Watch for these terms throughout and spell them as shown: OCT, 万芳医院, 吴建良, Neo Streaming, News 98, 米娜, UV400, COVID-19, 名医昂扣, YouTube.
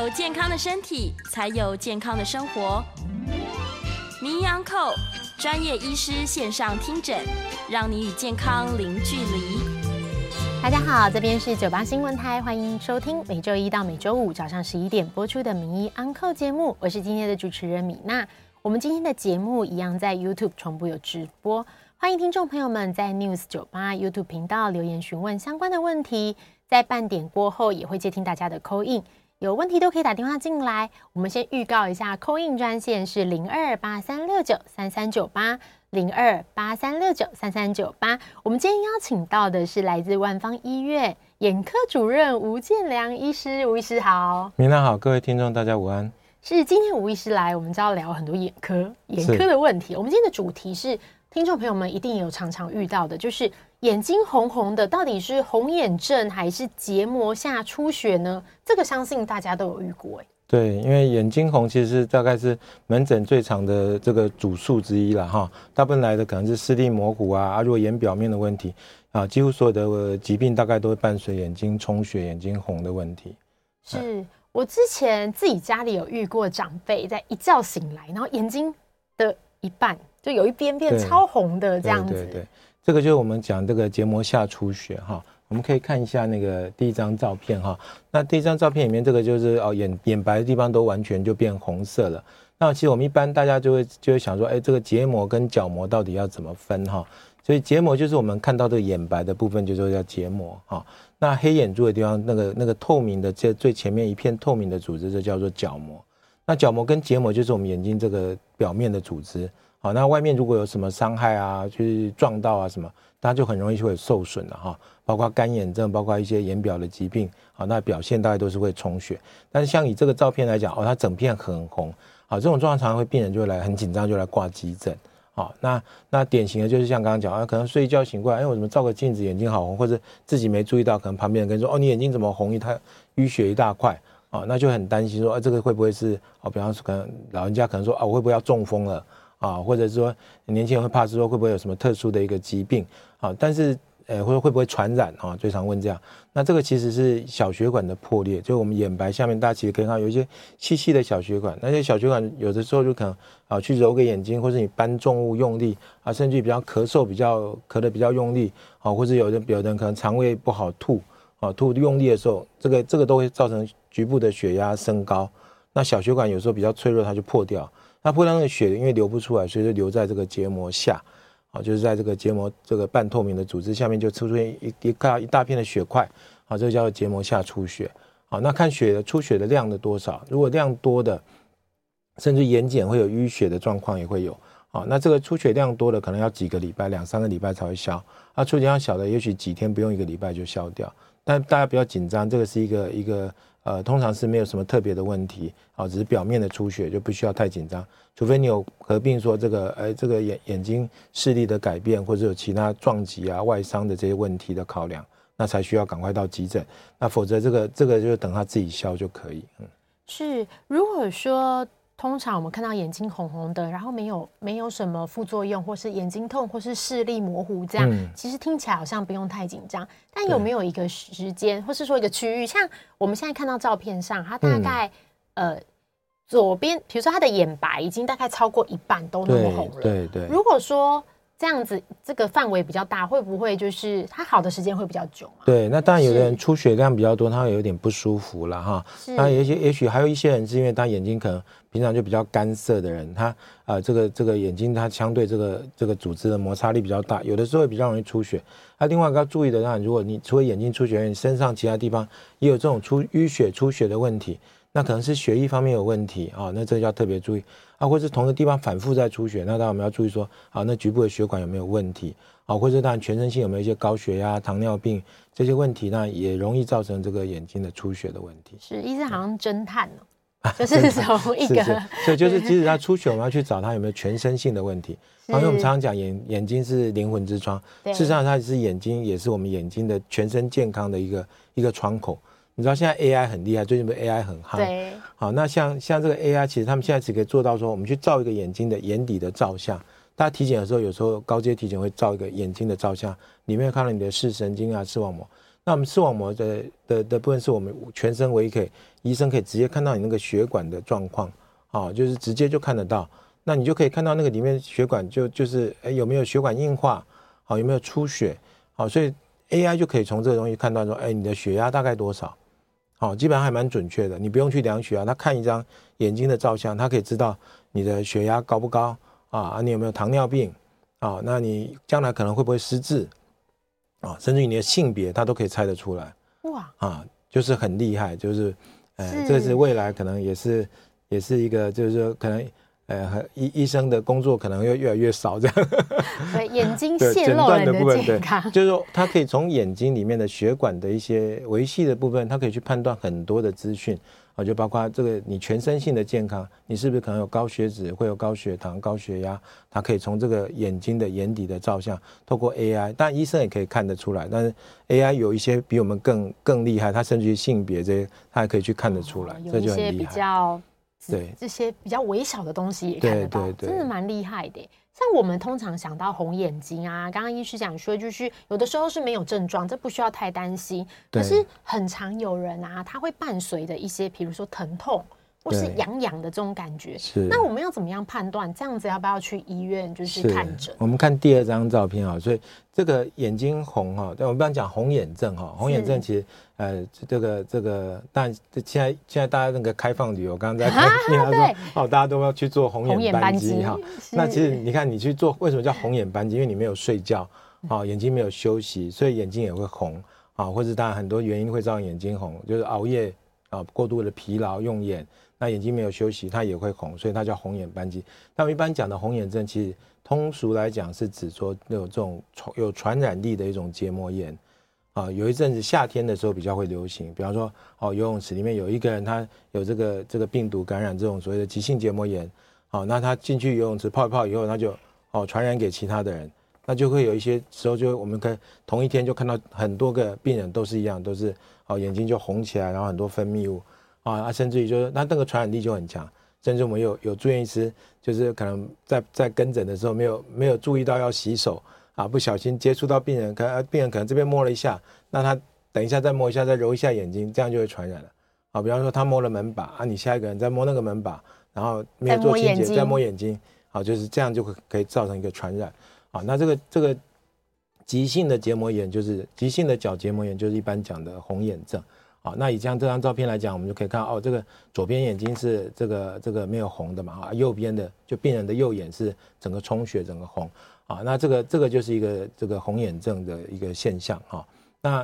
有健康的身体，才有健康的生活。名医昂扣，专业医师线上听诊，让你与健康零距离。大家好，这边是98新闻台，欢迎收听每周一到每周五早上11点播出的名医昂扣节目，我是今天的主持人米娜。我们今天的节目一样在 YouTube 同步有直播，欢迎听众朋友们在 News 98 YouTube 频道留言询问相关的问题，在半点过后也会接听大家的 call in， 有问题都可以打电话进来。我们先预告一下 call in 专线是0283693398。0283693398。我们今天邀请到的是来自万芳医院眼科主任吴建良医师。吴医师好。米娜好，各位听众大家午安。是，今天吴医师来，我们就要聊很多眼科的问题。我们今天的主题是听众朋友们一定有常常遇到的，就是眼睛红红的到底是红眼症还是结膜下出血呢？这个相信大家都有遇过。对，因为眼睛红其实大概是门诊最常的这个主诉之一啦哈，大部分来的可能是视力模糊啊，如果眼表面的问题啊，几乎所有的疾病大概都会伴随眼睛充血、眼睛红的问题。是我之前自己家里有遇过长辈在一觉醒来，然后眼睛的一半就有一边变超红的这样子。对对对，这个就是我们讲这个结膜下出血哈。我们可以看一下那个第一张照片哈，那第一张照片里面这个就是眼白的地方都完全就变红色了。那其实我们一般大家就会想说，哎，这个结膜跟角膜到底要怎么分哈？所以结膜就是我们看到的眼白的部分，就是叫结膜哈。那黑眼珠的地方，那个透明的最前面一片透明的组织，就叫做角膜。那角膜跟结膜就是我们眼睛这个表面的组织。好，那外面如果有什么伤害啊，就是撞到啊什么，它就很容易就会受损了哈，包括干眼症，包括一些眼表的疾病，好，那表现大概都是会充血。但是像以这个照片来讲，哦，它整片很红，好，这种状况常常会病人就来很紧张就来挂急诊。好，那典型的就是像刚刚讲啊，可能睡一觉醒过来，哎，我怎么照个镜子眼睛好红，或者自己没注意到，可能旁边人跟你说，哦，你眼睛怎么红一滩淤血一大块。哦，那就很担心说，这个会不会是比方说可能老人家可能说，我会不会要中风了啊？或者说年轻人会怕是说会不会有什么特殊的一个疾病啊？但是会不会传染啊？最常问这样。那这个其实是小血管的破裂，就我们眼白下面大家其实可以看到有一些细细的小血管，那些小血管有的时候就可能去揉个眼睛，或是你搬重物用力啊，甚至比较咳得比较用力啊，或者有的人可能肠胃不好吐啊，吐用力的时候，这个都会造成局部的血压升高。那小血管有时候比较脆弱，它就破掉，它破掉那个血因为流不出来，所以就留在这个结膜下，就是在这个结膜这个半透明的组织下面就出现一大片的血块，这个叫做结膜下出血。那看出血的量的多少，如果量多的，甚至眼睑会有淤血的状况也会有。那这个出血量多的可能要几个礼拜，2-3个礼拜才会消，出血量小的也许几天不用1个礼拜就消掉。但大家不要紧张，这个是一个通常是没有什么特别的问题，只是表面的出血，就不需要太紧张，除非你有合并说这个眼睛视力的改变，或者有其他撞击啊、外伤的这些问题的考量，那才需要赶快到急诊。那否则这个就等它自己消就可以。是，如果说通常我们看到眼睛红红的，然后没有什么副作用，或是眼睛痛，或是视力模糊这样，其实听起来好像不用太紧张。但有没有一个时间，或是说一个区域，像我们现在看到照片上，它大概左边，比如说它的眼白已经大概超过一半都那么红了。对。如果说这样子，这个范围比较大，会不会就是它好的时间会比较久嘛？对，那当然有的人出血量比较多，他会有点不舒服啦哈。那也许还有一些人是因为他眼睛可能平常就比较干涩的人，他这个眼睛它相对这个组织的摩擦力比较大，有的时候会比较容易出血。另外一个要注意的，当然如果你除了眼睛出血，你身上其他地方也有这种淤血的问题。那可能是血液方面有问题啊，那这个要特别注意啊，或是同一个地方反复在出血，那当然我们要注意说啊，那局部的血管有没有问题啊，或者当然全身性有没有一些高血压、糖尿病这些问题，那也容易造成这个眼睛的出血的问题。是，医生好像侦探哦。就是从一个是，所以就是即使他出血，我们要去找他有没有全身性的问题。因为我们常常讲眼睛是灵魂之窗，事实上它是眼睛，也是我们眼睛的全身健康的一个窗口。你知道现在 AI 很厉害，最近不是 AI 很夯？对。好，那像这个 AI， 其实他们现在只可以做到说，我们去照一个眼睛的眼底的照相。大家体检的时候，有时候高阶体检会照一个眼睛的照相，里面看到你的视神经啊、视网膜。那我们视网膜 的部分是我们全身唯一可以医生可以直接看到你那个血管的状况，哦，就是直接就看得到，那你就可以看到那个里面血管就是有没有血管硬化，哦，有没有出血，哦，所以 AI 就可以从这个东西判断说，哎，你的血压大概多少，哦，基本上还蛮准确的，你不用去量血压，他看一张眼睛的照相，他可以知道你的血压高不高，啊，你有没有糖尿病，啊，那你将来可能会不会失智，啊，甚至于你的性别他都可以猜得出来。哇，啊，就是很厉害，就是这是未来可能也是一个，就是说可能医生的工作可能越来越少这样。所以眼睛泄露了你的健康，就是说他可以从眼睛里面的血管的一些维系的部分，他可以去判断很多的资讯，啊，就包括这个你全身性的健康，你是不是可能有高血脂，会有高血糖、高血压，他可以从这个眼睛的眼底的照相，透过 AI， 当然医生也可以看得出来，但是 AI 有一些比我们更厉害，他甚至于性别这些，他还可以去看得出来，这就很厉害。对，这些比较微小的东西也看得到，真的蛮厉害的。像我们通常想到红眼睛啊，刚刚医师讲说就是有的时候是没有症状，这不需要太担心，可是很常有人啊，他会伴随的一些比如说疼痛或是痒痒的这种感觉，那我们要怎么样判断这样子要不要去医院就是看诊？我们看第二张照片啊，所以这个眼睛红啊，我们不要讲红眼症哈，红眼症其实这个，但现在大家那个开放旅游，刚刚在听他说，哦，大家都要去做红眼班机哈。那其实你看你去做，为什么叫红眼班机？因为你没有睡觉，哦，眼睛没有休息，所以眼睛也会红啊，或者当然很多原因会造成眼睛红，就是熬夜啊，过度的疲劳用眼，那眼睛没有休息，它也会红，所以它叫红眼斑肌。那我们一般讲的红眼症，其实通俗来讲是指说有这种有传染力的一种结膜炎，啊，有一阵子夏天的时候比较会流行，比方说哦，游泳池里面有一个人他有这个病毒感染这种所谓的急性结膜炎，好，那他进去游泳池泡一泡以后，他就哦传染给其他的人，那就会有一些时候就我们同一天就看到很多个病人都是一样，都是哦眼睛就红起来，然后很多分泌物。啊，甚至于就是那个传染力就很强，甚至我们有住院医师，就是可能在跟诊的时候没有注意到要洗手啊，不小心接触到病人，病人可能这边摸了一下，那他等一下再摸一下，再揉一下眼睛，这样就会传染了。啊，比方说他摸了门把啊，你下一个人再摸那个门把，然后没有做清洁再摸眼睛，啊，就是这样就可以造成一个传染。啊，那这个急性的结膜炎就是急性的角结膜炎，就是一般讲的红眼症。好，那以这张照片来讲，我们就可以看哦，这个左边眼睛是这个没有红的嘛，啊，右边的就病人的右眼是整个充血，整个红啊，那这个就是一个这个红眼症的一个现象啊。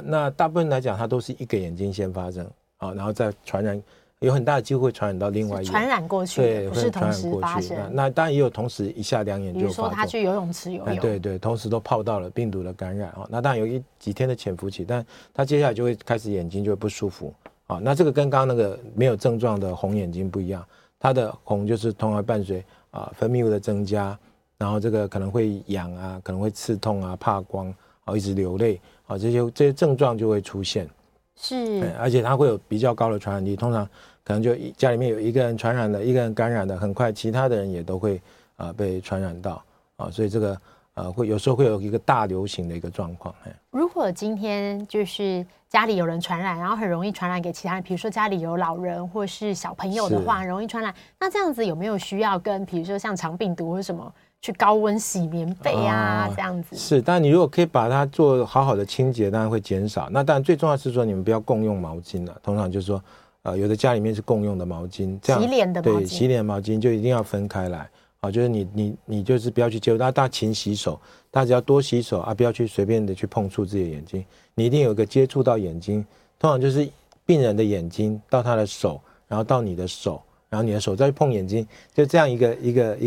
那大部分来讲，它都是一个眼睛先发生啊，然后再传染，有很大的机会传染到另外一眼，传染过去，对，不是同时发生。那当然也有同时一下两眼就发作，比如说他去游泳池游泳，对，同时都泡到了病毒的感染啊。那当然有几天的潜伏期，但他接下来就会开始眼睛就会不舒服啊。那这个跟刚刚那个没有症状的红眼睛不一样，它的红就是通常伴随啊分泌物的增加，然后这个可能会痒啊，可能会刺痛啊，怕光啊，一直流泪啊，这些症状就会出现。是，而且它会有比较高的传染力，通常可能就家里面有一个人传染了，一个人感染了，很快其他的人也都会被传染到啊，所以这个会有时候会有一个大流行的一个状况。如果今天就是家里有人传染，然后很容易传染给其他人，比如说家里有老人或是小朋友的话，很容易传染。那这样子有没有需要跟比如说像肠病毒或什么？去高温洗棉被啊，这样子是。但你如果可以把它做好好的清洁，当然会减少。那当然最重要是说，你们不要共用毛巾了。通常就是说，有的家里面是共用的毛巾，这样洗脸的毛巾，对，洗脸毛巾就一定要分开来啊。就是你就是不要去接触，大家勤洗手，大家只要多洗手啊，不要去随便的去碰触自己的眼睛。你一定有一个接触到眼睛，通常就是病人的眼睛到他的手，然后到你的手，然后你的手再碰眼睛，就这样一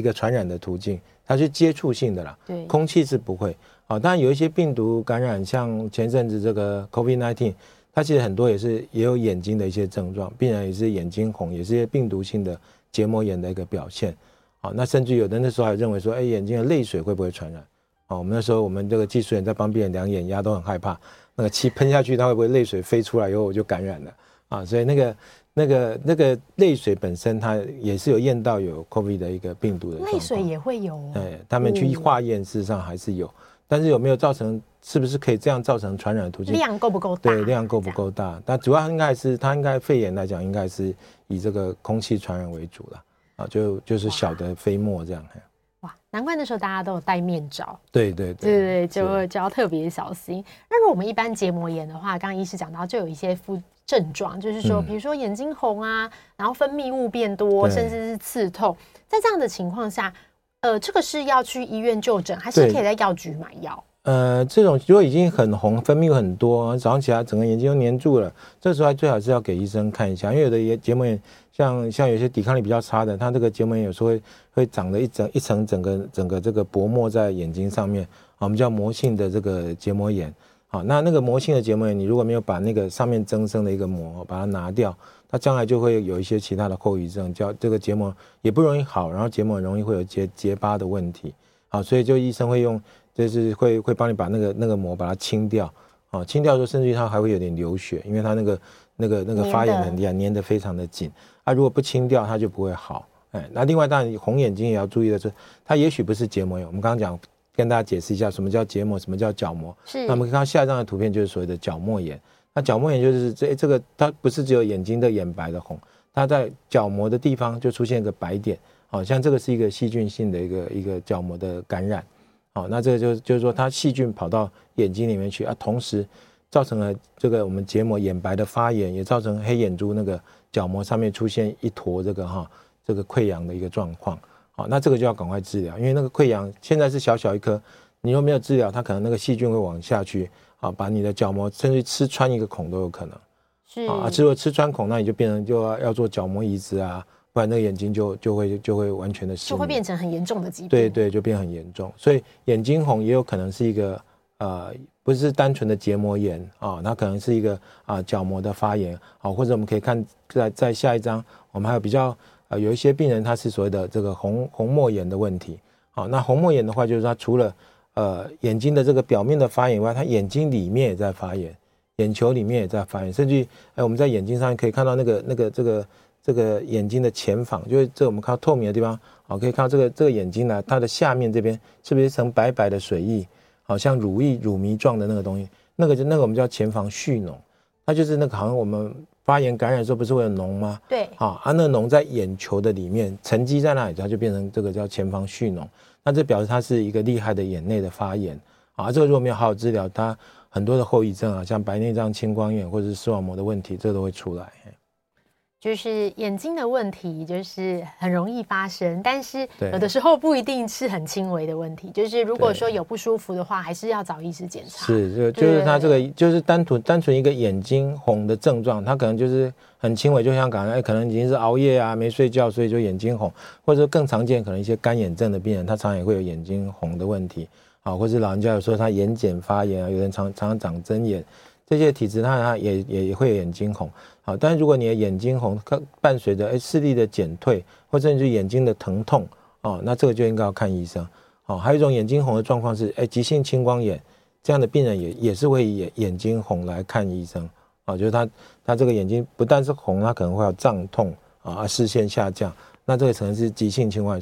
个传染的途径。它是接触性的啦，对，空气是不会啊。当然有一些病毒感染，像前阵子这个 COVID-19， 它其实很多也有眼睛的一些症状，病人也是眼睛红，也是一些病毒性的结膜炎的一个表现啊。那甚至有的那时候还认为说，哎，眼睛的泪水会不会传染啊？我们那时候我们这个技术员在帮病人量眼压都很害怕，那个气喷下去，它会不会泪水飞出来以后我就感染了啊？所以那个泪水本身，它也是有验到有 COVID 的一个病毒的，泪水也会有，对，他们去化验，事实上还是有。但是有没有造成，是不是可以这样造成传染的途径，量够不够大？对，量够不够大？但主要应该是它应该肺炎来讲，应该是以这个空气传染为主了啊，就是小的飞沫这样。哇，难怪那时候大家都有戴面罩。对对对对对，就要特别小心。那如果我们一般结膜炎的话，刚刚医师讲到，就有一些症状，就是说，比如说眼睛红啊，然后分泌物变多，甚至是刺痛。在这样的情况下，这个是要去医院就诊，还是可以在药局买药？这种如果已经很红，分泌很多，早上起来整个眼睛都黏住了，这时候最好是要给医生看一下，因为有的结膜炎像有些抵抗力比较差的，它这个结膜炎有时候会长得一层整个这个薄膜在眼睛上面，我们叫膜性的这个结膜炎。好，那个膜性的结膜炎，你如果没有把那个上面增生的一个膜把它拿掉，它将来就会有一些其他的后遗症，叫这个结膜也不容易好，然后结膜容易会有结疤的问题。好，所以就医生会用。就是会帮你把那个膜把它清掉，啊，清掉的时候甚至于它还会有点流血，因为它那个发炎很厉害，粘得非常的紧。啊，如果不清掉，它就不会好。哎，那另外当然红眼睛也要注意的是，它也许不是结膜炎。我们刚刚讲跟大家解释一下什么叫结膜，什么叫角膜。是。那我们看到下一张的图片就是所谓的角膜炎。那角膜炎就是这个它不是只有眼睛的眼白的红，它在角膜的地方就出现一个白点，好，像这个是一个细菌性的一个角膜的感染。好，那这个就是说它细菌跑到眼睛里面去啊，同时造成了这个我们结膜眼白的发炎，也造成黑眼珠那个角膜上面出现一坨这个溃疡的一个状况。好，那这个就要赶快治疗，因为那个溃疡现在是小小一颗，你又没有治疗，它可能那个细菌会往下去啊，把你的角膜甚至吃穿一个孔都有可能。是啊，如果吃穿孔，那你就变成就要做角膜移植啊。不然那个眼睛就会完全的失明，就会变成很严重的疾病。对对，就变很严重。所以眼睛红也有可能是一个不是单纯的结膜炎啊，它可能是一个角膜的发炎啊，或者我们可以看在下一张，我们还有比较有一些病人他是所谓的这个虹膜炎的问题。好，那虹膜炎的话，就是他除了眼睛的这个表面的发炎以外，他眼睛里面也在发炎，眼球里面也在发炎，甚至我们在眼睛上可以看到这个眼睛的前方，就是这我们看到透明的地方，好，可以看到这个眼睛呢，它的下面这边是不是一层白白的水液，好像乳液、乳糜状的那个东西，那个我们叫前方蓄脓，它就是那个好像我们发炎感染的时候不是会有脓吗？对，好啊，那个脓在眼球的里面沉积在那里，它就变成这个叫前方蓄脓，那这表示它是一个厉害的眼内的发炎啊，这个如果没有好好治疗，它很多的后遗症啊，像白内障、青光眼或者是视网膜的问题，这都会出来。就是眼睛的问题就是很容易发生，但是有的时候不一定是很轻微的问题，就是如果说有不舒服的话，还是要找医师检查。是，就是他这个就是单纯一个眼睛红的症状，他可能就是很轻微，就像感染可能已经是熬夜啊，没睡觉，所以就眼睛红，或者更常见可能一些干眼症的病人，他常常也会有眼睛红的问题啊，或是老人家有时候他眼睑发炎啊，有人常常长针眼。这些体质它也会有眼睛红，好，但是如果你的眼睛红伴随着视力的减退，或者是眼睛的疼痛，哦，那这个就应该要看医生。哦，还有一种眼睛红的状况是急性青光眼，这样的病人也是会以眼睛红来看医生。哦，就是他这个眼睛不但是红，他可能会有胀痛啊，视线下降，那这个可能是急性青光眼，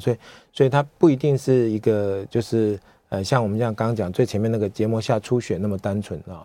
所以它不一定是一个就是。像我们这样刚刚讲最前面那个结膜下出血那么单纯啊，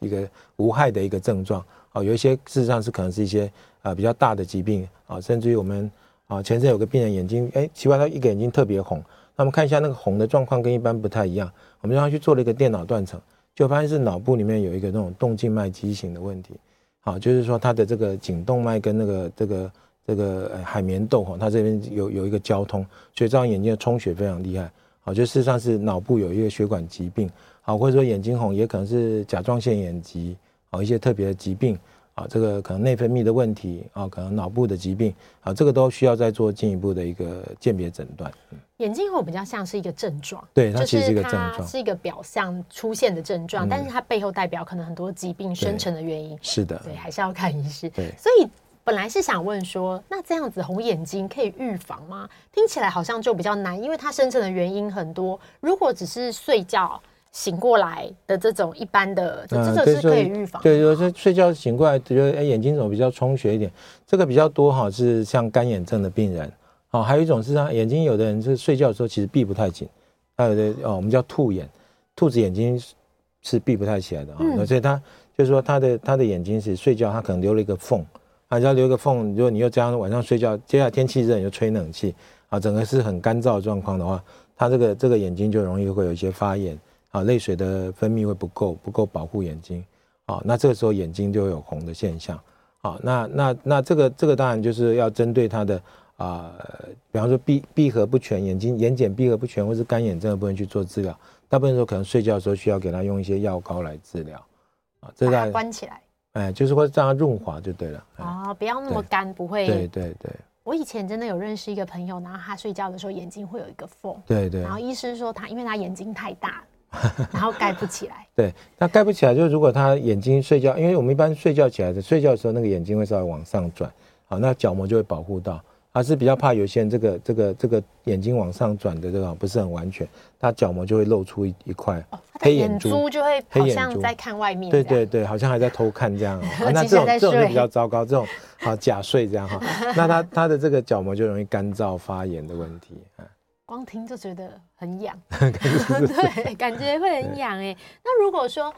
一个无害的一个症状啊，有一些事实上是可能是一些比较大的疾病啊，甚至于我们啊前阵有个病人眼睛奇怪，他一个眼睛特别红，那我们看一下那个红的状况跟一般不太一样，我们让他去做了一个电脑断层，就发现是脑部里面有一个那种动静脉畸形的问题，好，就是说他的这个颈动脉跟那个这个海绵窦哈，他这边有一个交通，所以这样眼睛的充血非常厉害。好，就事实上是脑部有一个血管疾病，好，或者说眼睛红也可能是甲状腺眼疾，好，一些特别的疾病，啊，这个可能内分泌的问题，啊，可能脑部的疾病，啊，这个都需要再做进一步的一个鉴别诊断。眼睛红比较像是一个症状，对，它其实是一个症状，就是它是一个表象出现的症状，但是它背后代表可能很多疾病生成的原因。是的，对，还是要看医师。对，所以。本来是想问说，那这样子红眼睛可以预防吗？听起来好像就比较难，因为它生成的原因很多。如果只是睡觉醒过来的这种一般的，这个是可以预防的。对，有些睡觉醒过来觉得眼睛怎么比较充血一点，这个比较多哈，是像干眼症的病人。好，还有一种是他眼睛有的人是睡觉的时候其实闭不太紧，还有的我们叫兔眼。兔子眼睛是闭不太起来的啊、哦嗯，所以它就是说它的眼睛是睡觉，它可能留了一个缝，啊，只要留一个缝，如果你又加上晚上睡觉，接下来天气热你就吹冷气啊，整个是很干燥的状况的话，它这个眼睛就容易会有一些发炎啊，泪水的分泌会不够保护眼睛啊，那这个时候眼睛就会有红的现象啊，那这个当然就是要针对它的。比方说闭合不全，眼睑闭合不全，或是干眼症的部分去做治疗。大部分时候可能睡觉的时候需要给他用一些药膏来治疗，啊，这把它关起来，哎，就是会让它润滑就对了。哦，不要那么干，不会。对对对。我以前真的有认识一个朋友，然后他睡觉的时候眼睛会有一个缝，对对。然后医生说他因为他眼睛太大了，然后盖不起来。对，他盖不起来，就是如果他眼睛睡觉，因为我们一般睡觉的时候那个眼睛会稍微往上转，好，那角膜就会保护到。它是比较怕有些人这个眼睛往上转的这个不是很完全，它角膜就会露出一块黑眼珠，眼珠就会好像在看外面，对对对，好像还在偷看这样、啊、那这种就比较糟糕，这种好假睡这样哈、啊，那它的这个角膜就容易干燥发炎的问题、啊、光听就觉得很痒，对，感觉会很痒哎。那如果说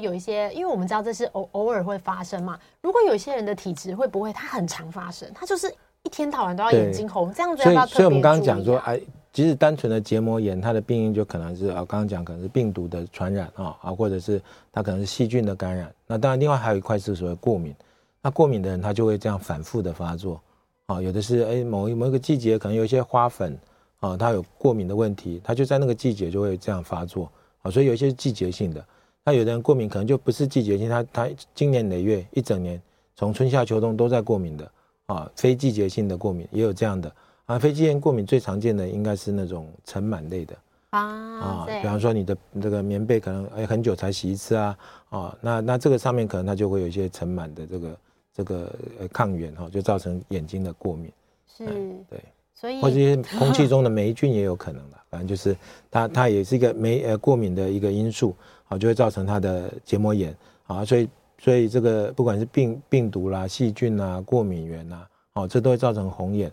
有一些，因为我们知道这是偶尔会发生嘛，如果有些人的体质会不会它很常发生，它就是。一天到晚都要眼睛红，这样子要不要特别注意啊？所以我们刚刚讲说，哎，即使单纯的结膜炎，它的病因就可能是啊，刚刚讲可能是病毒的传染啊，或者是它可能是细菌的感染。那当然，另外还有一块是所谓过敏。那过敏的人，他就会这样反复的发作啊。有的是哎某一个季节，可能有一些花粉啊，它有过敏的问题，它就在那个季节就会这样发作啊。所以有一些是季节性的。那有的人过敏可能就不是季节性，他经年累月一整年，从春夏秋冬都在过敏的。啊，非季节性的过敏也有这样的啊。非季节性过敏最常见的应该是那种尘螨类的啊，比方说你的这个棉被可能很久才洗一次啊，啊，那这个上面可能它就会有一些尘螨的这个抗原哈、啊，就造成眼睛的过敏。是，嗯、对，所以或者一些空气中的霉菌也有可能的，反正就是它也是一个过敏的一个因素，啊，就会造成它的结膜炎啊，所以这个不管是病毒啦、细菌啦、过敏源啦，哦，这都会造成红眼，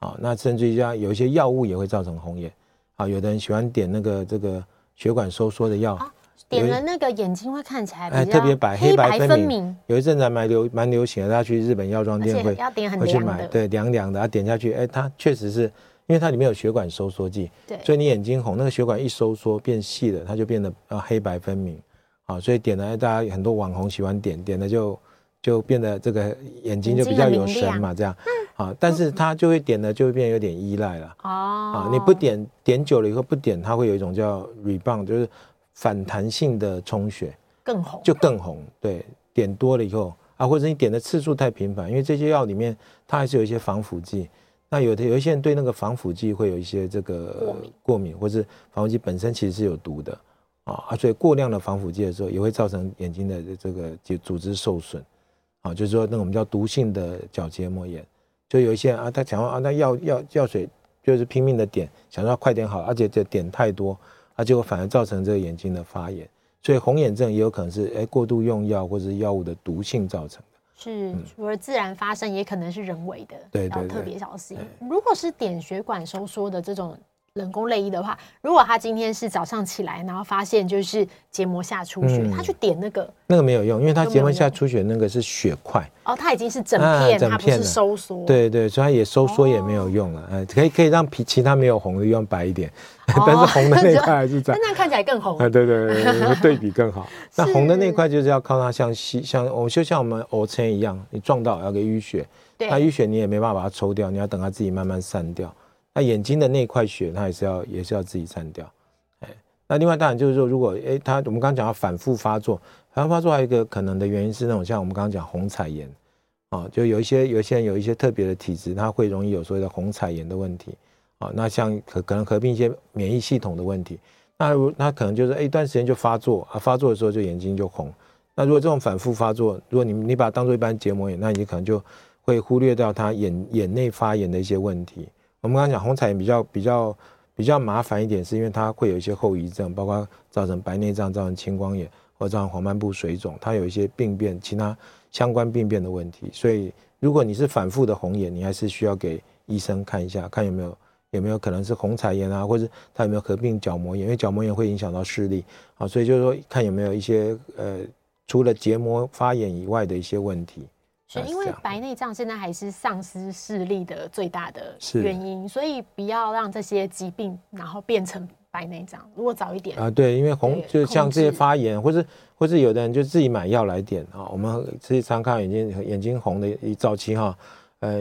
哦，那甚至于像有一些药物也会造成红眼，啊、哦，有的人喜欢点那个这个血管收缩的药、啊，点了那个眼睛会看起来比较特别白，黑白分明。有一阵子蛮流行的，大家去日本药妆店会要点很凉的，对，凉凉的，啊，点下去，哎，它确实是因为它里面有血管收缩剂，对，所以你眼睛红，那个血管一收缩变细了，它就变得黑白分明。好，所以点了，大家很多网红喜欢点了就变得这个眼睛就比较有神嘛，这样啊，但是它就会点了就会变得有点依赖了哦，啊，你不点久了以后不点，它会有一种叫 rebound， 就是反弹性的充血，更红就更红，对，点多了以后啊，或者你点的次数太频繁，因为这些药里面它还是有一些防腐剂，那有一些人对那个防腐剂会有一些这个过敏，或是防腐剂本身其实是有毒的。啊，所以过量的防腐剂的时候，也会造成眼睛的这个组织受损，啊，就是说那我们叫毒性的角结膜炎，就有一些人啊，他想要啊，那药水就是拼命的点，想要快点好，而且这点太多，啊，结果反而造成这个眼睛的发炎，所以红眼症也有可能是过度用药或者是药物的毒性造成。是除了自然发生，也可能是人为的，对，要特别小心。如果是点血管收缩的这种。人工泪液的话，如果他今天是早上起来，然后发现就是结膜下出血，他去点那个没有用，因为他结膜下出血那个是血块哦，它已经是整片，它不是收缩，对对，所以它也收缩也没有用了，可以让其他没有红的地方白一点，但是红的那块还是在，那看起来更红，对对对，对比更好。那红的那块就是要靠它像我们 OCT 一样，你撞到要给淤血，那淤血你也没办法把它抽掉，你要等它自己慢慢散掉。那眼睛的那块血，它也是要自己散掉，哎，那另外当然就是说，如果我们刚刚讲到反复发作，还有一个可能的原因是那种像我们刚刚讲虹彩炎，啊，就有一些人有一些特别的体质，它会容易有所谓的虹彩炎的问题，啊，那像可能合并一些免疫系统的问题，那可能就是一段时间就发作啊，发作的时候就眼睛就红，那如果这种反复发作，如果你把它当作一般结膜炎，那你可能就会忽略掉它眼内发炎的一些问题。我们刚刚讲虹彩炎比较麻烦一点，是因为它会有一些后遗症，包括造成白内障、造成青光眼或造成黄斑部水肿，它有一些病变，其他相关病变的问题。所以，如果你是反复的红眼，你还是需要给医生看一下，看有没有有没有可能是虹彩炎啊，或者它有没有合并角膜炎，因为角膜炎会影响到视力啊，所以就是说看有没有一些除了结膜发炎以外的一些问题。是因为白内障现在还是丧失视力的最大的原因，所以不要让这些疾病然后变成白内障，如果早一点啊，对，因为就像这些发炎，或是有的人就自己买药来点啊。我们自己常看眼睛红的一早期哈，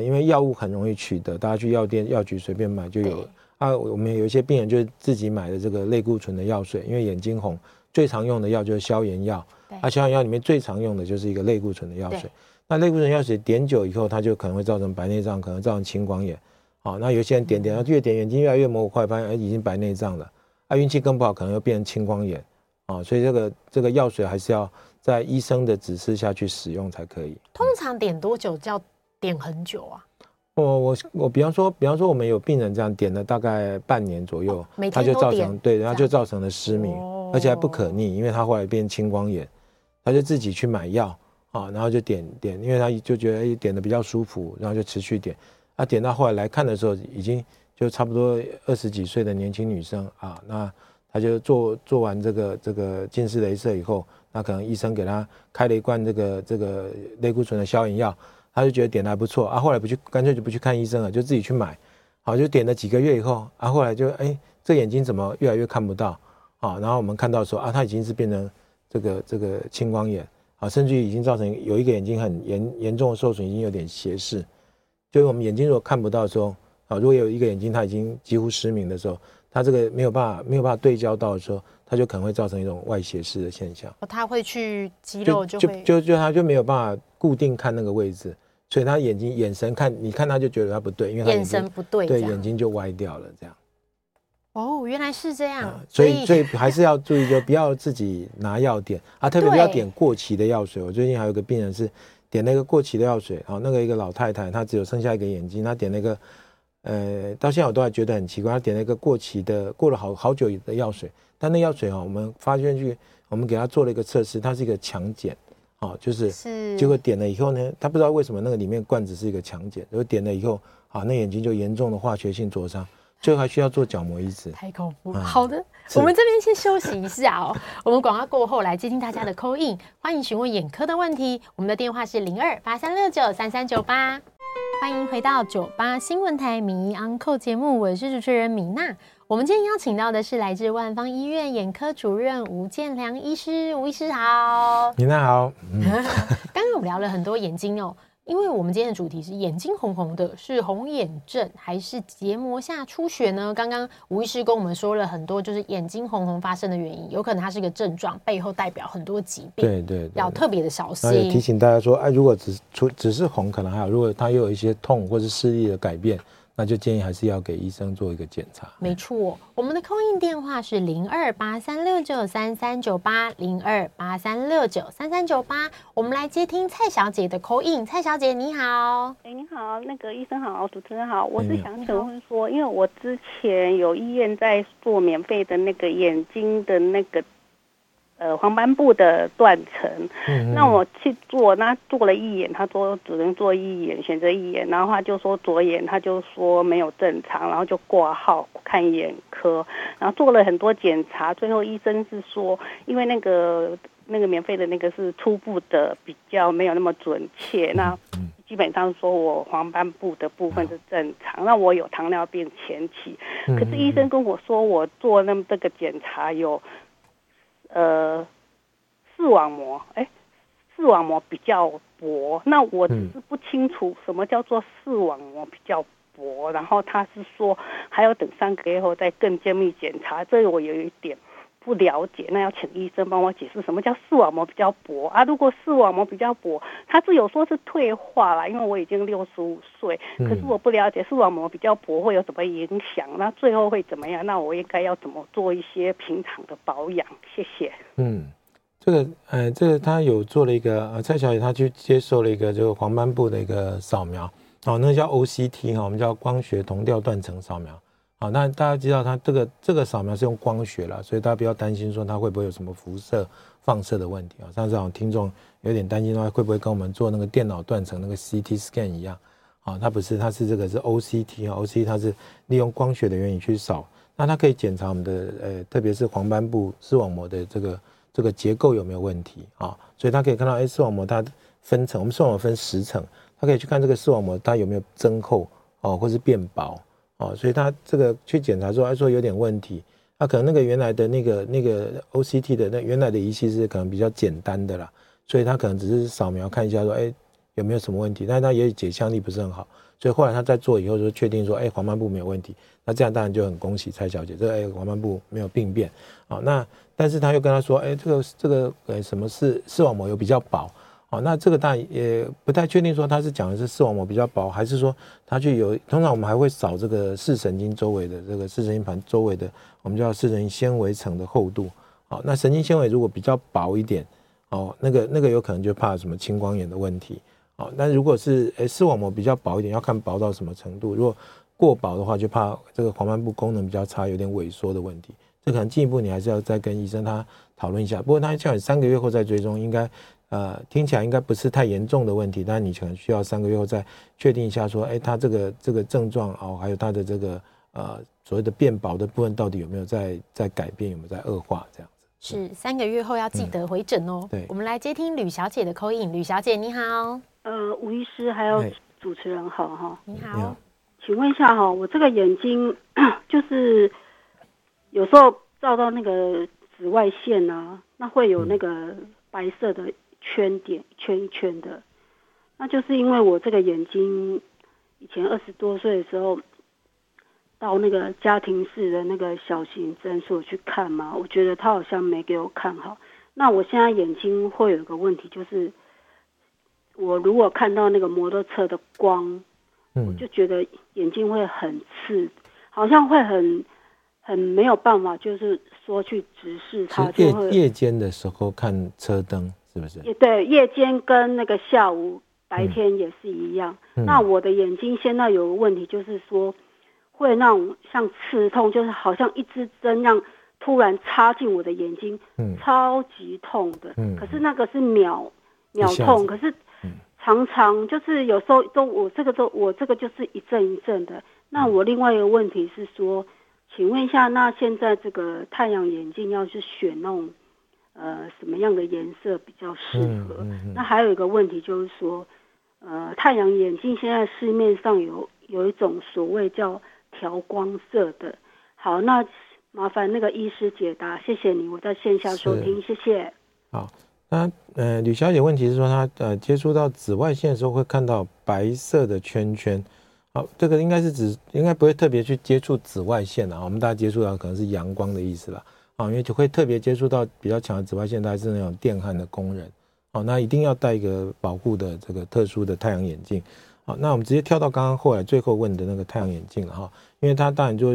因为药物很容易取得，大家去药店、药局随便买就有啊。我们有一些病人就是自己买的这个类固醇的药水，因为眼睛红最常用的药就是消炎药，啊，消炎药里面最常用的就是一个类固醇的药水。那类固醇药水点久以后，它就可能会造成白内障，可能造成青光眼。好，那有些人点越点眼睛越来越模糊，快发现已经白内障了。啊，运气更不好，可能又变成青光眼啊，所以这个药水还是要在医生的指示下去使用才可以。通常点多久叫点很久啊？我比方说我们有病人这样点了大概半年左右，哦，他就造成对，然后就造成了失明，哦，而且还不可逆，因为他后来变青光眼，他就自己去买药啊，然后就点，因为他就觉得点的比较舒服，然后就持续点，啊，点到后来来看的时候已经。就差不多20几岁的年轻女生啊，那她就做完这个近视雷射以后，那可能医生给她开了一罐这个类固醇的消炎药，她就觉得点得还不错啊，后来干脆就不去看医生了，就自己去买，好，就点了几个月以后啊，后来就这眼睛怎么越来越看不到啊，然后我们看到说啊，她已经是变成这个青光眼啊，甚至于已经造成有一个眼睛很严重的受损，已经有点斜视，就是我们眼睛如果看不到的时候。如果有一个眼睛它已经几乎失明的时候，它这个没有办法对焦到的时候，它就可能会造成一种外斜视的现象。哦，它会去肌肉就会就它就没有办法固定看那个位置，所以它眼神看你看它就觉得它不对，因为它眼神不对，对眼睛就歪掉了这样。哦，原来是这样，啊，所以还是要注意，就不要自己拿药点啊，特别不要点过期的药水。我最近还有一个病人是点那个过期的药水，然后那个一个老太太她只有剩下一个眼睛，她点那个。到现在我都还觉得很奇怪，他点了一个过期的，过了好久的药水，但那药水哦，我们发现去，我们给他做了一个测试，它是一个强碱，哦，就是结果点了以后呢，他不知道为什么那个里面罐子是一个强碱，然后点了以后，啊，那眼睛就严重的化学性灼伤，最后还需要做角膜移植，太恐怖。好的，我们这边先休息一下哦，我们广告过后来接听大家的 call in， 欢迎询问眼科的问题，我们的电话是02-8369-3398。欢迎回到98新闻台名医 Uncle 节目，我是主持人米娜。我们今天邀请到的是来自万芳医院眼科主任吴建良医师，吴医师好，米娜好。刚刚我们聊了很多眼睛哦，因为我们今天的主题是眼睛红红的，是红眼症还是结膜下出血呢？刚刚吴医师跟我们说了很多，就是眼睛红红发生的原因，有可能它是一个症状，背后代表很多疾病，对，要特别的小心。也提醒大家说，哎，如果只是红，可能还好；如果它又有一些痛或是视力的改变。那就建议还是要给医生做一个检查。没错，我们的 call in 电话是02-8369-3398 02-8369-3398。我们来接听蔡小姐的 call in。蔡小姐你好，你好，那个医生好，主持人好，我是想请问说，因为我之前有医院在做免费的那个眼睛的那个黄斑部的断层，那我去做，那做了一眼，他说只能做一眼，选择一眼，然后他就说左眼，他就说没有正常，然后就挂号看眼科，然后做了很多检查，最后医生是说，因为那个免费的那个是初步的，比较没有那么准确，那基本上说我黄斑部的部分是正常，那我有糖尿病前期，可是医生跟我说我做那这个检查有。视网膜比较薄，那我只是不清楚什么叫做视网膜比较薄，然后他是说还要等3个月后再更精密检查，这我有一点不了解，那要请医生帮我解释什么叫视网膜比较薄啊？如果视网膜比较薄，他只有说是退化了，因为我已经65岁，可是我不了解视网膜比较薄会有什么影响，那最后会怎么样？那我应该要怎么做一些平常的保养？谢谢。这个他有做了一个蔡小姐她去接受了一个就是黄斑部的一个扫描，哦，那叫 OCT 哈，我们叫光学同调断层扫描。好，那大家知道它这个扫描是用光学啦，所以大家不要担心说它会不会有什么辐射放射的问题啊。上次好像听众有点担心的话，会不会跟我们做那个电脑断层那个 CT scan 一样？啊，它不是，它是这个是 OCT 啊 ，OCT 它是利用光学的原理去扫，那它可以检查我们的特别是黄斑部视网膜的这个结构有没有问题啊，所以它可以看到视网膜它分层，我们视网膜分10层，它可以去看这个视网膜它有没有增厚哦，或是变薄哦，所以它这个去检查说，说有点问题，它可能那个原来的那个 OCT 的那原来的仪器是可能比较简单的啦，所以它可能只是扫描看一下说，有没有什么问题？但是它也许解像力不是很好，所以后来他在做以后就确定说，黄斑部没有问题。那这样当然就很恭喜蔡小姐，这个黄斑部没有病变。好，那但是他又跟他说，这个什么是视网膜有比较薄？好，那这个当然也不太确定说他是讲的是视网膜比较薄，还是说他去有？通常我们还会扫这个视神经周围的这个视神经盘周围的，我们叫视神经纤维层的厚度。好，那神经纤维如果比较薄一点，哦，那个有可能就怕什么青光眼的问题。好，那如果是视网膜比较薄一点，要看薄到什么程度。如果过薄的话，就怕这个黄斑部功能比较差，有点萎缩的问题。这可能进一步你还是要再跟医生他讨论一下。不过他叫你3个月后再追踪，应该听起来应该不是太严重的问题，但你可能需要3个月后再确定一下说，他这个症状哦，还有他的这个所谓的变薄的部分到底有没有在改变，有没有在恶化这样。是3个月后要记得回诊哦。对，我们来接听吕小姐的 call in。 吕小姐你好。吴医师还有主持人好哈，你好，请问一下哈，我这个眼睛就是有时候照到那个紫外线啊，那会有那个白色的圈点，圈一圈的，那就是因为我这个眼睛以前20多岁的时候到那个家庭式的那个小型诊所去看嘛，我觉得他好像没给我看好，那我现在眼睛会有一个问题就是。我如果看到那个摩托车的光，我就觉得眼睛会很刺，好像会很没有办法，就是说去直视它，就会夜间的时候看车灯，是不是？对，夜间跟那个下午、白天也是一样。那我的眼睛现在有个问题，就是说会那种像刺痛，就是好像一支针让突然插进我的眼睛，超级痛的。可是那个是秒痛，可是。常常就是有时候都我这个就是一阵一阵的。那我另外一个问题是说，请问一下，那现在这个太阳眼镜要去选那种什么样的颜色比较适合？那还有一个问题就是说，太阳眼镜现在市面上有一种所谓叫调光色的。好，那麻烦那个医师解答，谢谢你，我在线下收听，谢谢。好。那吕小姐问题是说她接触到紫外线的时候会看到白色的圈圈，好，这个应该是指应该不会特别去接触紫外线啦，我们大家接触到可能是阳光的意思啦，啊，因为就会特别接触到比较强的紫外线，大概是那种电焊的工人，好，那一定要戴一个保护的这个特殊的太阳眼镜，好，那我们直接跳到刚刚后来最后问的那个太阳眼镜了哈，因为它当然就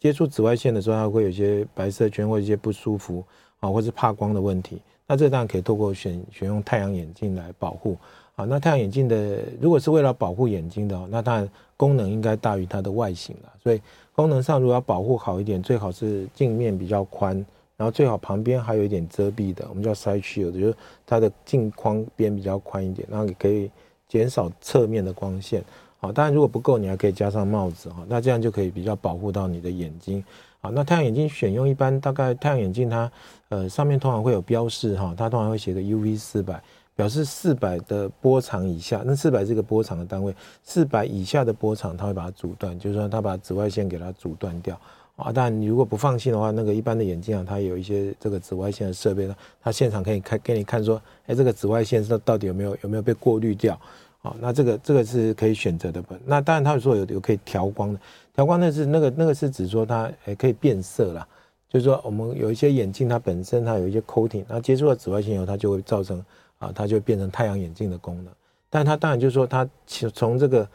接触紫外线的时候，它会有一些白色圈或一些不舒服啊，或是怕光的问题。那这当然可以透过选用太阳眼镜来保护啊。那太阳眼镜的如果是为了保护眼睛的，那当然功能应该大于它的外形了。所以功能上如果要保护好一点，最好是镜面比较宽，然后最好旁边还有一点遮蔽的，我们叫 side shield， 就是它的镜框边比较宽一点，然后也可以减少侧面的光线。好，当然如果不够，你还可以加上帽子哈，那这样就可以比较保护到你的眼睛。好，那太阳眼镜选用一般大概太阳眼镜它上面通常会有标示哈，它通常会写个 UV400， 表示400的波长以下，那400是一个波长的单位，400以下的波长它会把它阻断，就是说它把紫外线给它阻断掉啊。当然你如果不放心的话，那个一般的眼镜啊，它有一些这个紫外线的设备，它现场可以给你看说，这个紫外线到底有没有被过滤掉。好，那这个是可以选择的本。那当然，他说有可以调光的，调光那个是指说它可以变色啦，就是说我们有一些眼镜它本身它有一些 coating， 那接触到紫外线以后，它就会造成啊，它就变成太阳眼镜的功能。但它当然就是说它从这个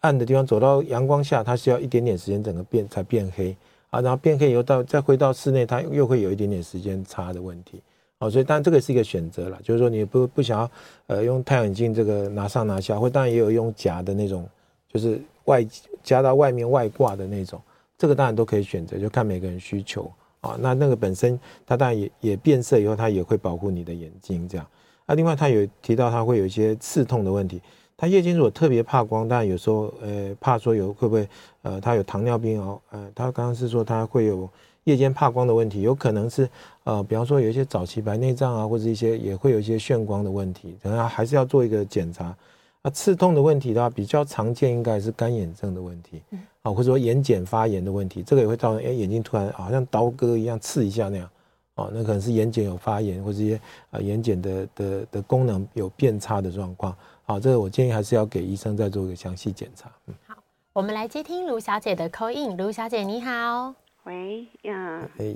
暗的地方走到阳光下，它需要一点点时间整个才变黑啊，然后变黑以后再回到室内，它又会有一点点时间差的问题。好，所以当然这个是一个选择啦，就是说你不想要用太阳眼镜这个拿上拿下，或当然也有用夹的那种，就是夹到外面外挂的那种，这个当然都可以选择，就看每个人需求啊。那个本身它当然也变色以后，它也会保护你的眼睛这样。那另外它有提到它会有一些刺痛的问题，他夜间如果特别怕光，但有时候怕说会不会他有糖尿病哦，他刚刚是说他会有夜间怕光的问题，有可能是比方说有一些早期白内障啊，或者一些也会有一些眩光的问题，等下还是要做一个检查。啊，刺痛的问题的话，比较常见应该是干眼症的问题，啊，或者说眼睑发炎的问题，这个也会造成眼睛突然好像刀割一样刺一下那样。哦，那可能是眼睑有发炎，或者一些眼睑的功能有变差的状况。好，这个我建议还是要给医生再做一个详细检查。好，我们来接听卢小姐的 call in。 卢小姐你好。喂，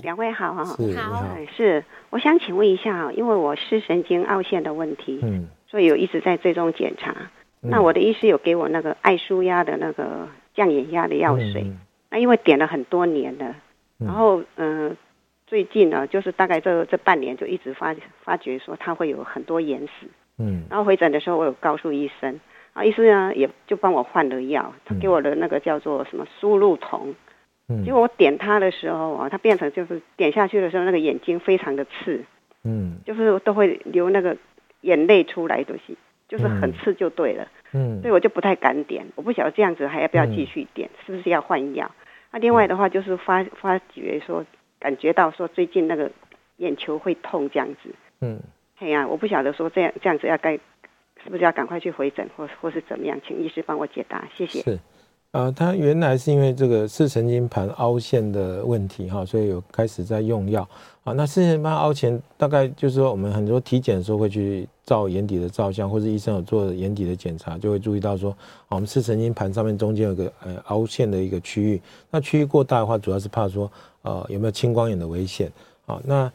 两位好。是好，是我想请问一下，因为我视神经凹陷的问题，所以有一直在追踪检查。那我的医师有给我那个爱舒压的那个降眼压的药水，那因为点了很多年了，然后最近呢，就是大概这半年就一直发觉说他会有很多眼屎，然后回诊的时候我有告诉医生，然后医生呢也就帮我换了药，他给我的那个叫做什么舒露酮，结果我点它的时候啊，它变成就是点下去的时候那个眼睛非常的刺，就是都会流那个眼泪出来东西，就是很刺就对了，所以我就不太敢点，我不晓得这样子还要不要继续点，是不是要换药？那另外的话就是发觉说。感觉到说最近那个眼球会痛这样子，哎呀，我不晓得说这样子要是不是要赶快去回诊或是怎么样，请医师帮我解答，谢谢。是，他原来是因为这个视神经盘凹陷的问题哈，所以有开始在用药啊。那视神经盘凹陷大概就是说我们很多体检的时候会去照眼底的照相，或是医生有做眼底的检查，就会注意到说，我们视神经盘上面中间有个凹陷的一个区域，那区域过大的话，主要是怕说。有没有青光眼的危险？好，那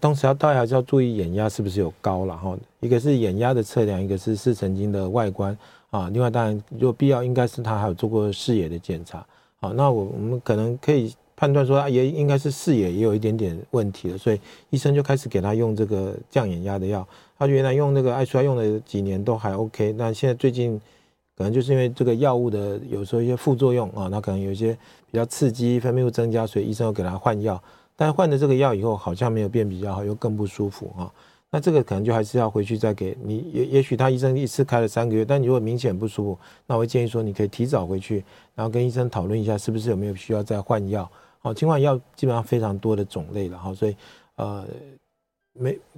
同时大家还是要注意眼压是不是有高了哈。一个是眼压的测量，一个是视神经的外观啊。另外当然如果必要，应该是他还有做过视野的检查。好，那我们可能可以判断说，也应该是视野也有一点点问题了，所以医生就开始给他用这个降眼压的药。他原来用那个爱舒压用了几年都还 OK， 但现在最近。可能就是因为这个药物的有时候一些副作用啊，那可能有一些比较刺激分泌物增加，所以医生要给他换药，但换了这个药以后好像没有变比较好，又更不舒服啊。那这个可能就还是要回去再给你，也许他医生一次开了3个月，但你如果明显不舒服，那我会建议说你可以提早回去，然后跟医生讨论一下是不是有没有需要再换药。好，清换药基本上非常多的种类了哈，所以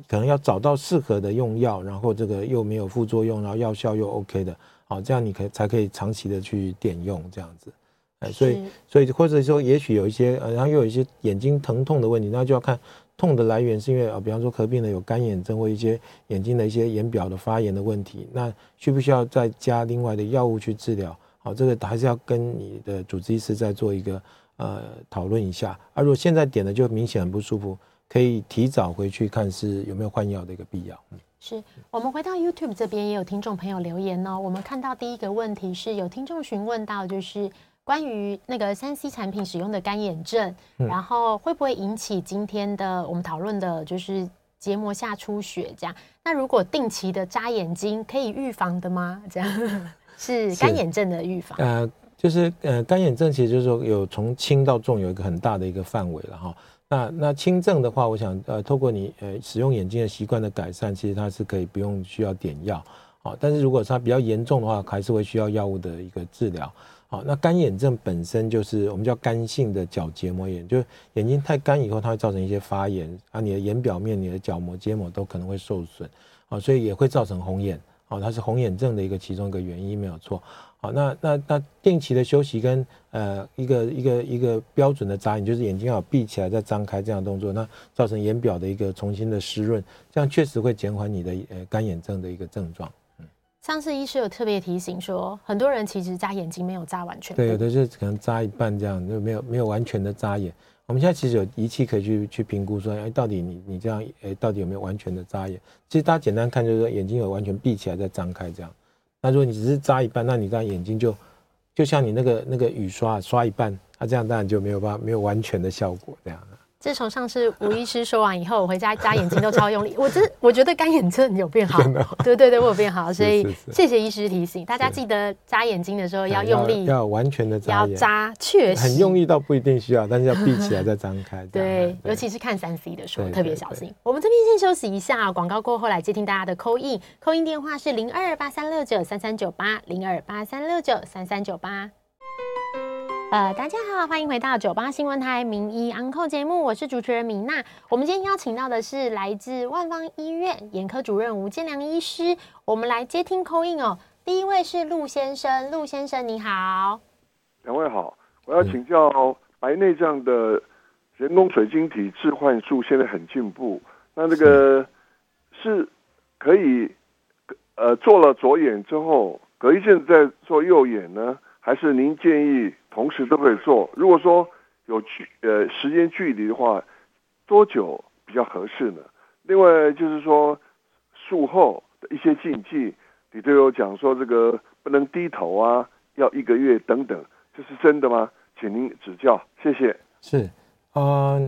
可能要找到适合的用药，然后这个又没有副作用，然后药效又 OK 的。好，这样你才可以长期的去点用这样子，所以或者说也许有一些，然后又有一些眼睛疼痛的问题，那就要看痛的来源是因为比方说合并了有干眼症或一些眼睛的一些眼表的发炎的问题，那需不需要再加另外的药物去治疗？好，这个还是要跟你的主治医师再做一个讨论一下。如果现在点的就明显很不舒服，可以提早回去看是有没有换药的一个必要。是，我们回到 YouTube 这边也有听众朋友留言哦。我们看到第一个问题是有听众询问到，就是关于那个 3C 产品使用的干眼症，然后会不会引起今天的我们讨论的就是结膜下出血这样？那如果定期的眨眼睛可以预防的吗？这样是干眼症的预防。就是干眼症其实就是说有从轻到重有一个很大的一个范围了哈。那轻症的话，我想透过你使用眼睛的习惯的改善，其实它是可以不用需要点药，好，但是如果它比较严重的话，还是会需要药物的一个治疗。好，那干眼症本身就是我们叫干性的角结膜炎，就是眼睛太干以后，它会造成一些发炎啊，你的眼表面、你的角膜、结膜都可能会受损，好，所以也会造成红眼，好，它是红眼症的一个其中一个原因，没有错。好，那定期的休息跟一个标准的眨眼，就是眼睛要闭起来再张开这样的动作，那造成眼表的一个重新的湿润，这样确实会减缓你的干眼症的一个症状。上次医师有特别提醒说，很多人其实眨眼睛没有眨完全，对，有的是可能眨一半这样，就没有完全的眨眼。我们现在其实有仪器可以去评估说，到底你这样到底有没有完全的眨眼？其实大家简单看就是说眼睛有完全闭起来再张开这样。那如果你只是眨一半，那你当然眼睛就像你那个雨刷刷一半，这样当然就没有完全的效果这样。自从上次吴医师说完以后，我回家眨眼睛都超用力。我觉得干眼症有变好，对对对，我有变好，所以谢谢医师提醒。大家记得眨眼睛的时候要用力，要完全的眨眼，要眨，确实很用力倒不一定需要，但是要闭起来再张开。对，尤其是看3C 的时候特别小心。我们这边先休息一下，广告过后来接听大家的 call in， call in 电话是0283693398，0283693398。大家好，欢迎回到98新闻台名医 Uncle 节目，我是主持人米娜。我们今天邀请到的是来自万芳医院眼科主任吴建良医师，我们来接听 call in 哦。第一位是陆先生，陆先生你好。两位好，我要请教白内障的人工水晶体置换术现在很进步，那这个是可以做了左眼之后，隔一阵再做右眼呢，还是您建议同时都可以做？如果说有时间距离的话，多久比较合适呢？另外就是说术后的一些禁忌，你对我讲说这个不能低头啊，要1个月等等，这是真的吗？请您指教，谢谢。是，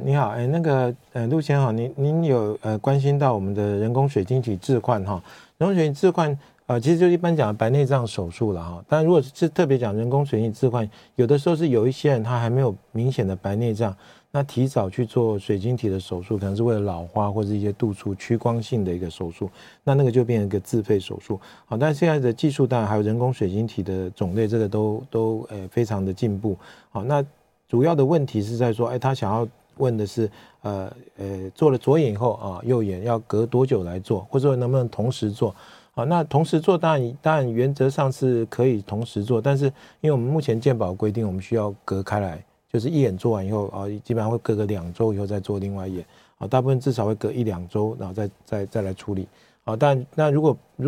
你好，那个陆先生，您有关心到我们的人工水晶体置换哈，人工水晶置换。其实就一般讲白内障手术了哈，但如果是特别讲人工水晶置换，有的时候是有一些人他还没有明显的白内障，那提早去做水晶体的手术，可能是为了老花或者一些度数屈光性的一个手术，那个就变成一个自费手术。好，但现在的技术当然还有人工水晶体的种类，这个都非常的进步。好，那主要的问题是在说，他想要问的是做了左眼以后啊，右眼要隔多久来做，或者说能不能同时做？好，那同时做当然原则上是可以同时做，但是因为我们目前健保规定，我们需要隔开来，就是一眼做完以后啊，基本上会隔个2周以后再做另外一眼，啊，大部分至少会隔1-2周，然后再来处理。好，但那如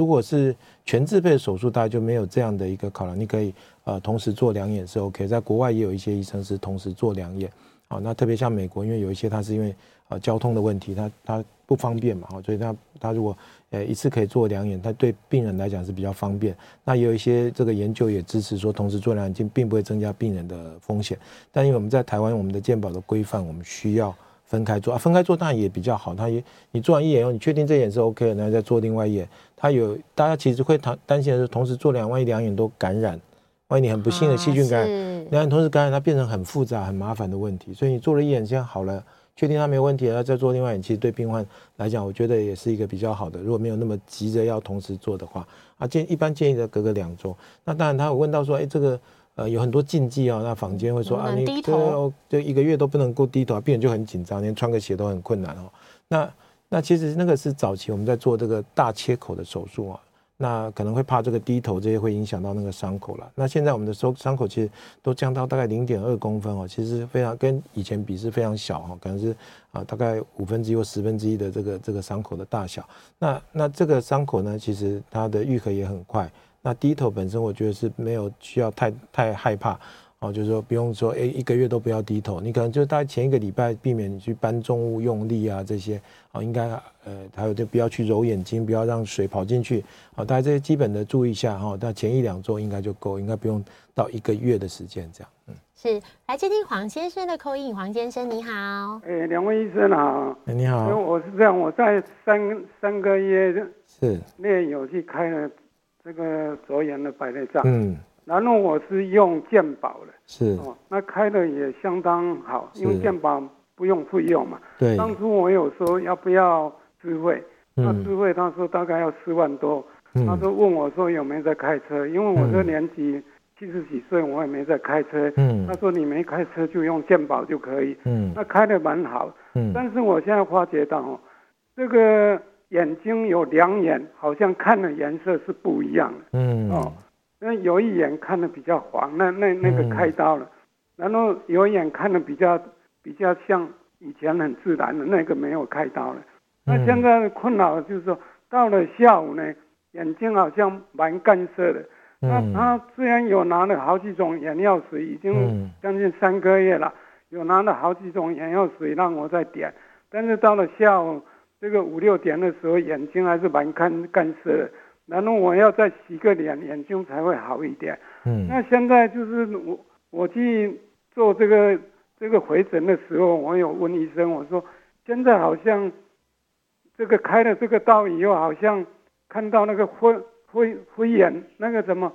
果是全自费手术，大概就没有这样的一个考量，你可以同时做2眼是 OK， 在国外也有一些医生是同时做2眼。好，那特别像美国，因为有一些他是因为交通的问题，他不方便嘛，所以他如果一次可以做2眼，它对病人来讲是比较方便。那也有一些这个研究也支持说，同时做2眼并不会增加病人的风险。但因为我们在台湾，我们的健保的规范，我们需要分开做，分开做当然也比较好。你做完1眼后，你确定这眼是 OK 的，然后再做另外一眼。大家其实会担心的是，同时做2眼都感染，万一你很不幸的细菌感染，2眼同时感染，它变成很复杂、很麻烦的问题。所以你做了1眼，现在好了。确定他没有问题了，再做另外一眼，其实对病患来讲，我觉得也是一个比较好的。如果没有那么急着要同时做的话，一般建议的隔个2周。那当然，他有问到说，这个有很多禁忌啊，那坊间会说你就1个月都不能够低头，病人就很紧张，连穿个鞋都很困难哦。那其实那个是早期我们在做这个大切口的手术啊。那可能会怕这个低头，这些会影响到那个伤口了。那现在我们的伤口其实都降到大概0.2公分哦，其实非常跟以前比是非常小哈，可能是大概1/5或1/10的这个伤口的大小。那这个伤口呢，其实它的愈合也很快。那低头本身我觉得是没有需要太害怕。就是说不用说1个月都不要低头，你可能就大概前1个礼拜避免你去搬重物用力啊这些，应该还有就不要去揉眼睛，不要让水跑进去，大概这些基本的注意一下哈，但前1-2周应该就够，应该不用到1个月的时间这样。是，来接听黄先生的 call in， 黄先生你好。两位医生好。你好。因为我是这样，我在3个月是内有去开了这个左眼的白内障。嗯。然后我是用健保的，是那开的也相当好，因为健保不用费用嘛。对，当初我有说要不要自费，那自费他说大概要4万多，他说问我说有没有在开车，因为我这年纪70几岁，我也没在开车。他说你没开车就用健保就可以。那开的蛮好。但是我现在发觉到这个眼睛有2眼，好像看的颜色是不一样的。那有一眼看得比较黄，那个开刀了，然后有一眼看得比较像以前很自然的，那个没有开刀了。那现在困扰就是说，到了下午呢，眼睛好像蛮干涩的。那他虽然有拿了好几种眼药水，已经将近3个月了，有拿了好几种眼药水让我再点，但是到了下午这个5-6点的时候，眼睛还是蛮干涩的。然后我要再洗个脸，眼睛才会好一点。那现在就是我去做这个这个回诊的时候，我有问医生，我说现在好像这个开了这个刀以后，好像看到那个灰眼那个什么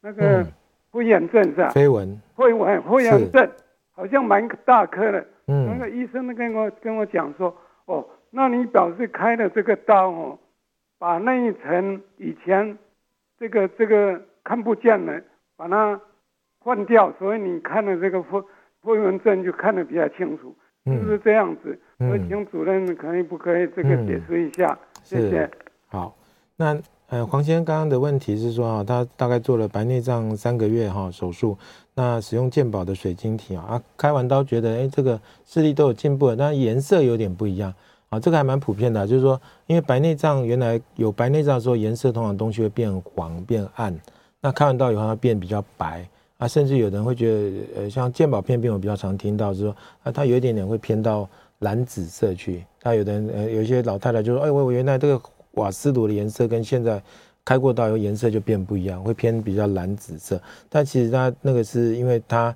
那个灰眼症是吧？灰眼症好像蛮大颗的。嗯，那个医生跟我讲说，哦，那你表示开了这个刀哦，把那一层以前这个看不见的把它换掉，所以你看了这个灰眼症就看得比较清楚。是不是这样子？所以请主任可以不可以这个解释一下？谢谢。好，那黄先生刚刚的问题是说啊，他大概做了白内障3个月哈手术，那使用健保的水晶体啊，开完刀觉得这个视力都有进步了，但颜色有点不一样啊，这个还蛮普遍的啊，就是说因为白内障原来有白内障的时候颜色通常东西会变黄变暗，那开完刀以后它变比较白。啊，甚至有人会觉得，像健保片我比较常听到，是说啊，它有一点点会偏到蓝紫色去。他有的人，有一些老太太就说，我原来这个瓦斯炉的颜色跟现在开过刀以后颜色就变不一样，会偏比较蓝紫色。但其实它那个是因为它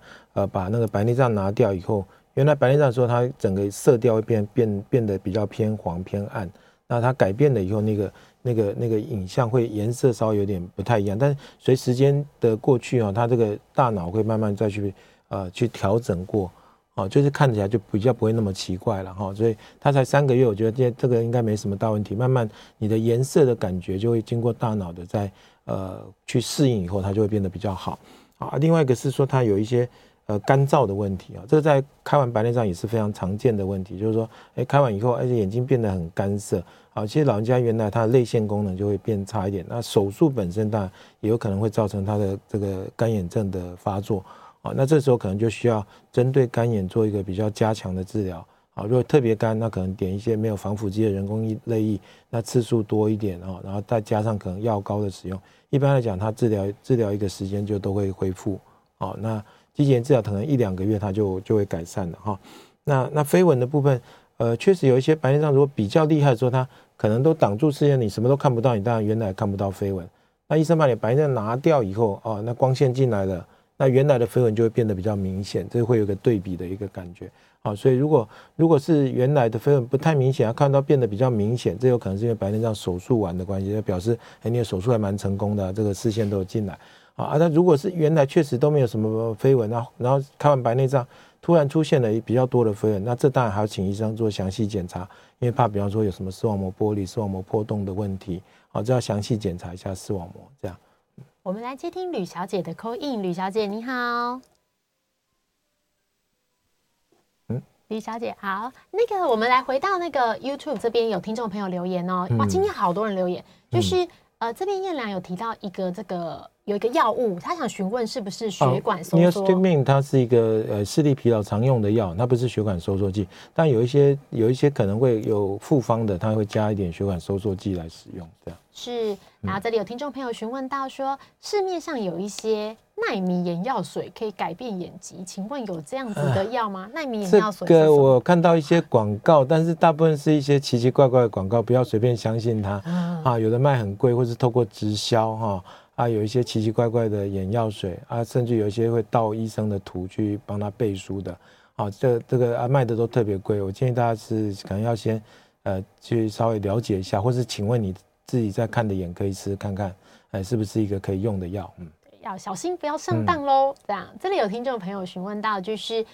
把那个白内障拿掉以后，原来白内障的时候它整个色调会变得比较偏黄偏暗。那它改变了以后，那个影像会颜色稍微有点不太一样，但随时间的过去它这个大脑会慢慢再去调整过，就是看起来就比较不会那么奇怪了哈。所以它才3个月，我觉得这个应该没什么大问题。慢慢你的颜色的感觉就会经过大脑的在去适应以后，它就会变得比较好。啊，另外一个是说它有一些干燥的问题啊，这个在开完白内障也是非常常见的问题，就是说开完以后，而且眼睛变得很干涩。其实老人家原来他的泪腺功能就会变差一点，那手术本身当然也有可能会造成他的这个干眼症的发作，那这时候可能就需要针对干眼做一个比较加强的治疗。如果特别干，那可能点一些没有防腐剂的人工泪液，那次数多一点，然后再加上可能药膏的使用，一般来讲他治疗一个时间就都会恢复，那基基炎治疗可能1-2个月他就会改善了。那飞蚊的部分，确实有一些白内障如果比较厉害的时候，它可能都挡住视线，你什么都看不到，你当然原来看不到飞蚊。那医生把你白内障拿掉以后，那光线进来了，那原来的飞蚊就会变得比较明显，这会有一个对比的一个感觉。好，所以如果是原来的飞蚊不太明显，看到变得比较明显，这有可能是因为白内障手术完的关系，就表示你的手术还蛮成功的这个视线都有进来。啊，那如果是原来确实都没有什么飞蚊，然后开完白内障突然出现了比较多的飞蚊，那这当然还要请医生做详细检查，因为怕比方说有什么视网膜剥离、视网膜破洞的问题，好，这要详细检查一下视网膜。这样，我们来接听吕小姐的 call in。 吕小姐你好。李小姐好，那个我们来回到那个 YouTube 这边，有听众朋友留言哦，哇，今天好多人留言，就是这边彦良有提到一个这个有一个药物，他想询问是不是血管收缩。Neo Streaming 它是一个视力疲劳常用的药，它不是血管收缩剂，但有一些可能会有复方的，它会加一点血管收缩剂来使用，这样。是，然后这里有听众朋友询问到说，市面上有一些奈米眼药水可以改变眼疾，请问有这样子的药吗？奈米眼药水是什么？这个我看到一些广告，但是大部分是一些奇奇怪怪的广告，不要随便相信它啊。有的卖很贵，或是透过直销有一些奇奇怪怪的眼药水啊，甚至有一些会盗医生的图去帮他背书的，这个卖的都特别贵。我建议大家是可能要先去稍微了解一下，或是请问你自己在看的眼科医师看看，是不是一个可以用的药？要小心不要上当喽。这样，这里有听众朋友询问到，就是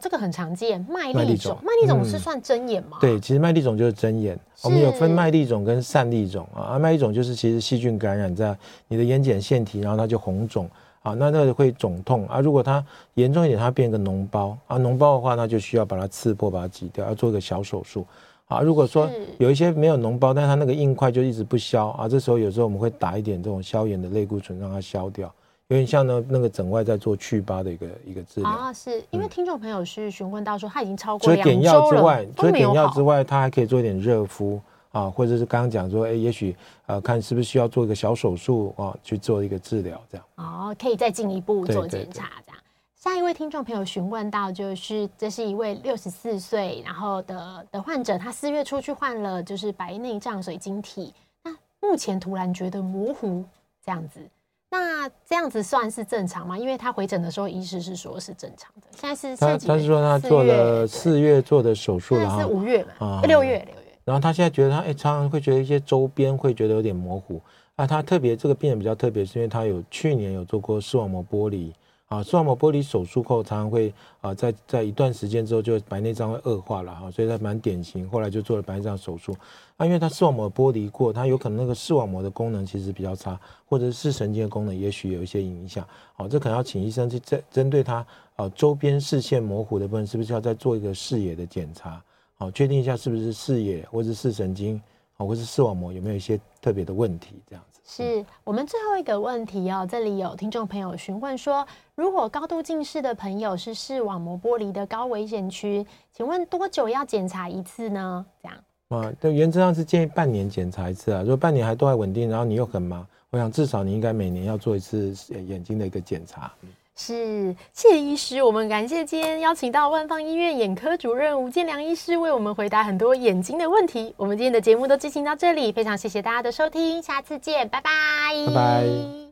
这个很常见，麦粒肿是算针眼吗？对，其实麦粒肿就是针眼。我们有分麦粒肿跟散粒肿啊，麦粒肿就是其实细菌感染在你的眼睑腺体，然后它就红肿啊，那会肿痛啊。如果它严重一点，它变个脓包啊，脓包的话，那就需要把它刺破，把它挤掉，要做一个小手术啊。如果说有一些没有脓包，但它那个硬块就一直不消啊，这时候有时候我们会打一点这种消炎的类固醇让它消掉。有点像那个整外在做去疤的一个治疗啊，是因为听众朋友是询问到说他已经超过2周了，除了点药之外，他还可以做一点热敷啊，或者是刚刚讲说，也许看是不是需要做一个小手术啊，去做一个治疗这样。哦，可以再进一步做检查这样。下一位听众朋友询问到，就是这是一位64岁然后的患者，他4月初去换了就是白内障水晶体，那目前突然觉得模糊这样子。那那这样子算是正常吗？因为他回诊的时候医师是说是正常的，现在是他是说他做了4月做的手术，然后是5月嘛、6月，然后他现在觉得他常常会觉得一些周边会觉得有点模糊啊。他特别这个病人比较特别，是因为他去年有做过视网膜剥离啊，视网膜剥离手术后常常会啊，在一段时间之后就白内障会恶化了啊，所以他蛮典型，后来就做了白内障手术啊。因为他视网膜剥离过，他有可能那个视网膜的功能其实比较差，或者是神经的功能也许有一些影响啊，这可能要请医生去针对他啊周边视线模糊的部分，是不是要再做一个视野的检查啊，确定一下是不是视野或者视神经啊或者视网膜有没有一些特别的问题这样子。是我们最后一个问题哦，这里有听众朋友询问说，如果高度近视的朋友是视网膜剥离的高危险区，请问多久要检查一次呢？这样啊，对，原则上是建议半年检查一次啊。如果半年还都还稳定，然后你又很忙，我想至少你应该每年要做一次眼睛的一个检查。是，谢谢医师，我们感谢今天邀请到万芳医院眼科主任吴建良医师为我们回答很多眼睛的问题。我们今天的节目都进行到这里，非常谢谢大家的收听，下次见，拜拜，拜拜。